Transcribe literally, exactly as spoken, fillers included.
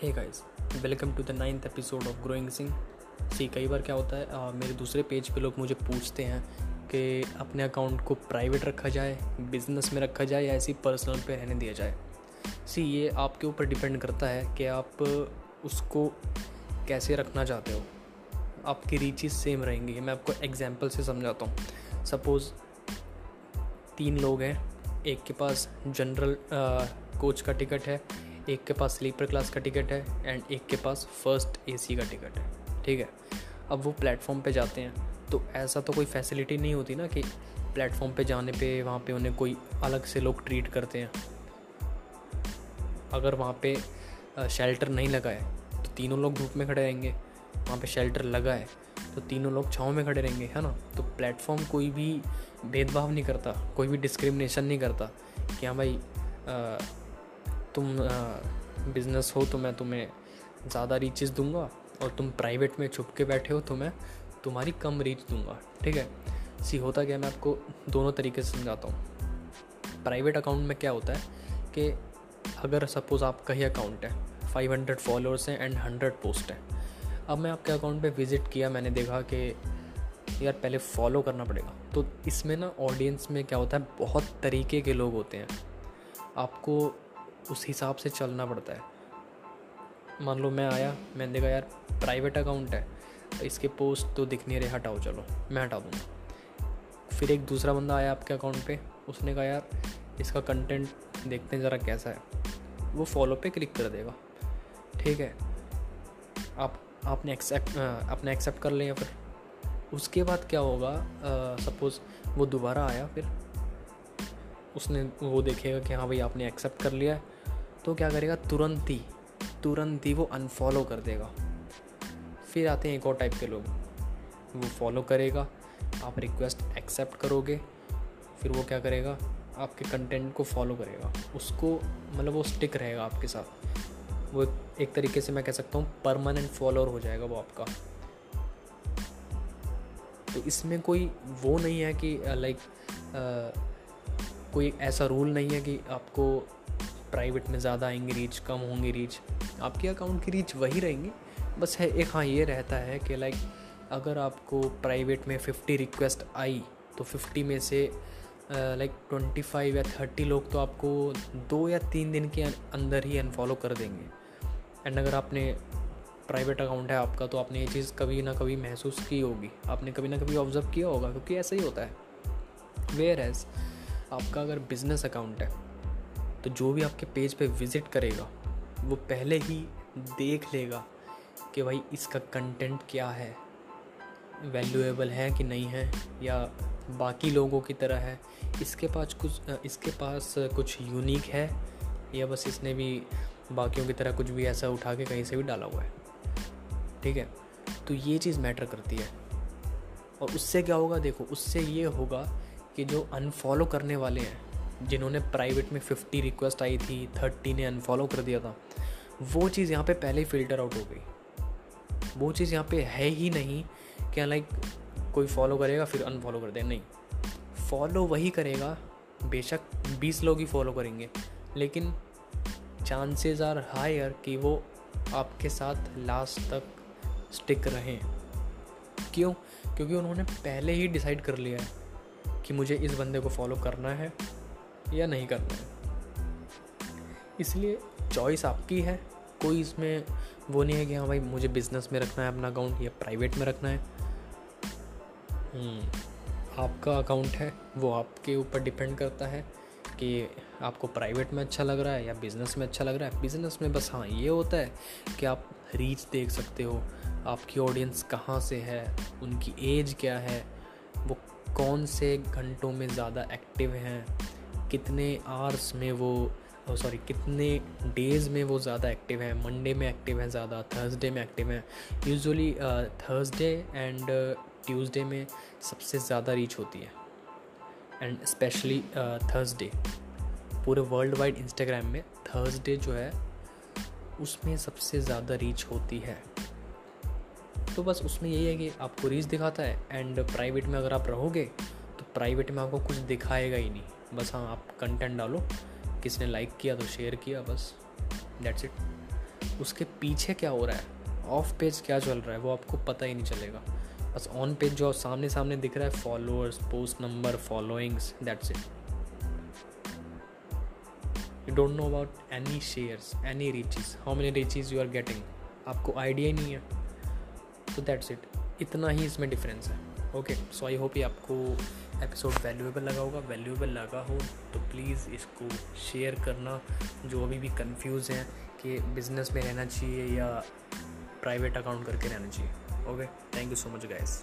Hey guys, welcome to the ninth episode of growing Singh. सी कई बार क्या होता है, आ, मेरे दूसरे पेज पे लोग मुझे पूछते हैं कि अपने अकाउंट को प्राइवेट रखा जाए, बिजनेस में रखा जाए या ऐसी पर्सनल पे रहने दिया जाए। सी ये आपके ऊपर डिपेंड करता है कि आप उसको कैसे रखना चाहते हो। आपकी रीचेस सेम रहेंगी। मैं आपको एग्जांपल से समझाता हूँ। सपोज़ तीन लोग हैं, एक के पास जनरल कोच का टिकट है, एक के पास स्लीपर क्लास का टिकट है एंड एक के पास फर्स्ट एसी का टिकट है। ठीक है, अब वो प्लेटफॉर्म पे जाते हैं तो ऐसा तो कोई फैसिलिटी नहीं होती ना कि प्लेटफॉर्म पे जाने पे वहाँ पे उन्हें कोई अलग से लोग ट्रीट करते हैं। अगर वहाँ पे शेल्टर नहीं लगा है तो तीनों लोग धूप में खड़े रहेंगे, वहाँ पे शेल्टर लगा है तो तीनों लोग छाँव में खड़े रहेंगे, है ना। तो प्लेटफॉर्म कोई भी भेदभाव नहीं करता, कोई भी डिस्क्रिमिनेशन नहीं करता कि हाँ भाई आ, तुम बिज़नेस हो तो मैं तुम्हें ज़्यादा रीचेस दूंगा और तुम प्राइवेट में छुप के बैठे हो तो मैं तुम्हारी कम रीच दूंगा। ठीक है, सी होता क्या, मैं आपको दोनों तरीके से समझाता हूँ। प्राइवेट अकाउंट में क्या होता है कि अगर सपोज़ आपका ही अकाउंट है, पाँच सौ फॉलोअर्स हैं एंड हंड्रेड पोस्ट हैं। अब मैं आपके अकाउंट पे विज़िट किया, मैंने देखा कि यार पहले फॉलो करना पड़ेगा। तो इसमें ना ऑडियंस में क्या होता है, बहुत तरीके के लोग होते हैं, आपको उस हिसाब से चलना पड़ता है। मान लो मैं आया, मैंने देखा यार प्राइवेट अकाउंट है, इसके पोस्ट तो दिख नहीं रहे, हटाओ, चलो मैं हटा दूँगा। फिर एक दूसरा बंदा आया आपके अकाउंट पे, उसने कहा यार इसका कंटेंट देखते हैं ज़रा कैसा है, वो फॉलो पे क्लिक कर देगा। ठीक है, आप आपने एक्सेप्ट अपने एक्सेप्ट कर लिया। फिर उसके बाद क्या होगा, सपोज़ वो दोबारा आया, फिर उसने वो देखेगा कि हाँ भाई आपने एक्सेप्ट कर लिया है, तो क्या करेगा, तुरंत ही तुरंत ही वो अनफॉलो कर देगा। फिर आते हैं एक और टाइप के लोग, वो फॉलो करेगा, आप रिक्वेस्ट एक्सेप्ट करोगे, फिर वो क्या करेगा, आपके कंटेंट को फॉलो करेगा, उसको मतलब वो स्टिक रहेगा आपके साथ। वो एक तरीके से मैं कह सकता हूँ परमानेंट फॉलोअर हो जाएगा वो आपका। तो इसमें कोई वो नहीं है कि लाइक कोई ऐसा रूल नहीं है कि आपको प्राइवेट में ज़्यादा आएंगी रीच, कम होंगी रीच, आपके अकाउंट की रीच वही रहेंगी। बस है एक, हाँ ये रहता है कि लाइक अगर आपको प्राइवेट में पचास रिक्वेस्ट आई तो पचास में से लाइक पच्चीस या तीस लोग तो आपको दो या तीन दिन के अंदर ही अनफॉलो कर देंगे। एंड अगर आपने प्राइवेट अकाउंट है आपका तो आपने ये चीज़ कभी ना कभी महसूस की होगी, आपने कभी ना कभी ऑब्जर्व किया होगा, क्योंकि ऐसा ही होता है। वेयर एज आपका अगर बिज़नेस अकाउंट है तो जो भी आपके पेज पे विज़िट करेगा वो पहले ही देख लेगा कि भाई इसका कंटेंट क्या है, वैल्यूएबल है कि नहीं है, या बाकी लोगों की तरह है, इसके पास कुछ इसके पास कुछ यूनिक है, या बस इसने भी बाकियों की तरह कुछ भी ऐसा उठा के कहीं से भी डाला हुआ है। ठीक है, तो ये चीज़ मैटर करती है। और उससे क्या होगा, देखो उससे ये होगा कि जो अनफॉलो करने वाले हैं, जिन्होंने प्राइवेट में पचास रिक्वेस्ट आई थी, तीस ने अनफॉलो कर दिया था, वो चीज़ यहाँ पे पहले ही फ़िल्टर आउट हो गई। वो चीज़ यहाँ पे है ही नहीं क्या लाइक कोई फॉलो करेगा फिर अनफॉलो कर दे, नहीं, फॉलो वही करेगा। बेशक बीस लोग ही फॉलो करेंगे लेकिन चांसेस आर हायर कि वो आपके साथ लास्ट तक स्टिक रहें। क्यों? क्योंकि उन्होंने पहले ही डिसाइड कर लिया है कि मुझे इस बंदे को फॉलो करना है या नहीं करना है। इसलिए चॉइस आपकी है, कोई इसमें वो नहीं है कि हाँ भाई मुझे बिज़नेस में रखना है अपना अकाउंट या प्राइवेट में रखना है। आपका अकाउंट है वो आपके ऊपर डिपेंड करता है कि आपको प्राइवेट में अच्छा लग रहा है या बिज़नेस में अच्छा लग रहा है। बिज़नेस में बस हाँ ये होता है कि आप रीच देख सकते हो, आपकी ऑडियंस कहाँ से है, उनकी एज क्या है, वो कौन से घंटों में ज़्यादा एक्टिव हैं, कितने आवर्स में वो सॉरी कितने डेज़ में वो ज़्यादा एक्टिव हैं, मंडे में एक्टिव हैं ज़्यादा, थर्सडे में एक्टिव हैं। यूजुअली थर्सडे एंड ट्यूसडे में सबसे ज़्यादा रीच होती है एंड स्पेशली थर्सडे। पूरे वर्ल्ड वाइड इंस्टाग्राम में थर्सडे जो है उसमें सबसे ज़्यादा रीच होती है। तो बस उसमें यही है कि आपको रीच दिखाता है। एंड प्राइवेट में अगर आप रहोगे तो प्राइवेट में आपको कुछ दिखाएगा ही नहीं, बस हाँ आप कंटेंट डालो, किसने लाइक किया तो शेयर किया, बस दैट्स इट। उसके पीछे क्या हो रहा है, ऑफ पेज क्या चल रहा है, वो आपको पता ही नहीं चलेगा। बस ऑन पेज जो सामने सामने दिख रहा है, followers, post number, followings, that's it. You don't know about any shares, any reaches, how many reaches you are getting, आपको आइडिया ही नहीं है। तो दैट्स इट, इतना ही इसमें डिफरेंस है। ओके, सो आई होप ये आपको एपिसोड वैल्यूएबल लगा होगा। वैल्यूएबल लगा हो तो प्लीज़ इसको शेयर करना जो अभी भी कंफ्यूज हैं कि बिज़नेस में रहना चाहिए या प्राइवेट अकाउंट करके रहना चाहिए। Okay, thank you so much guys.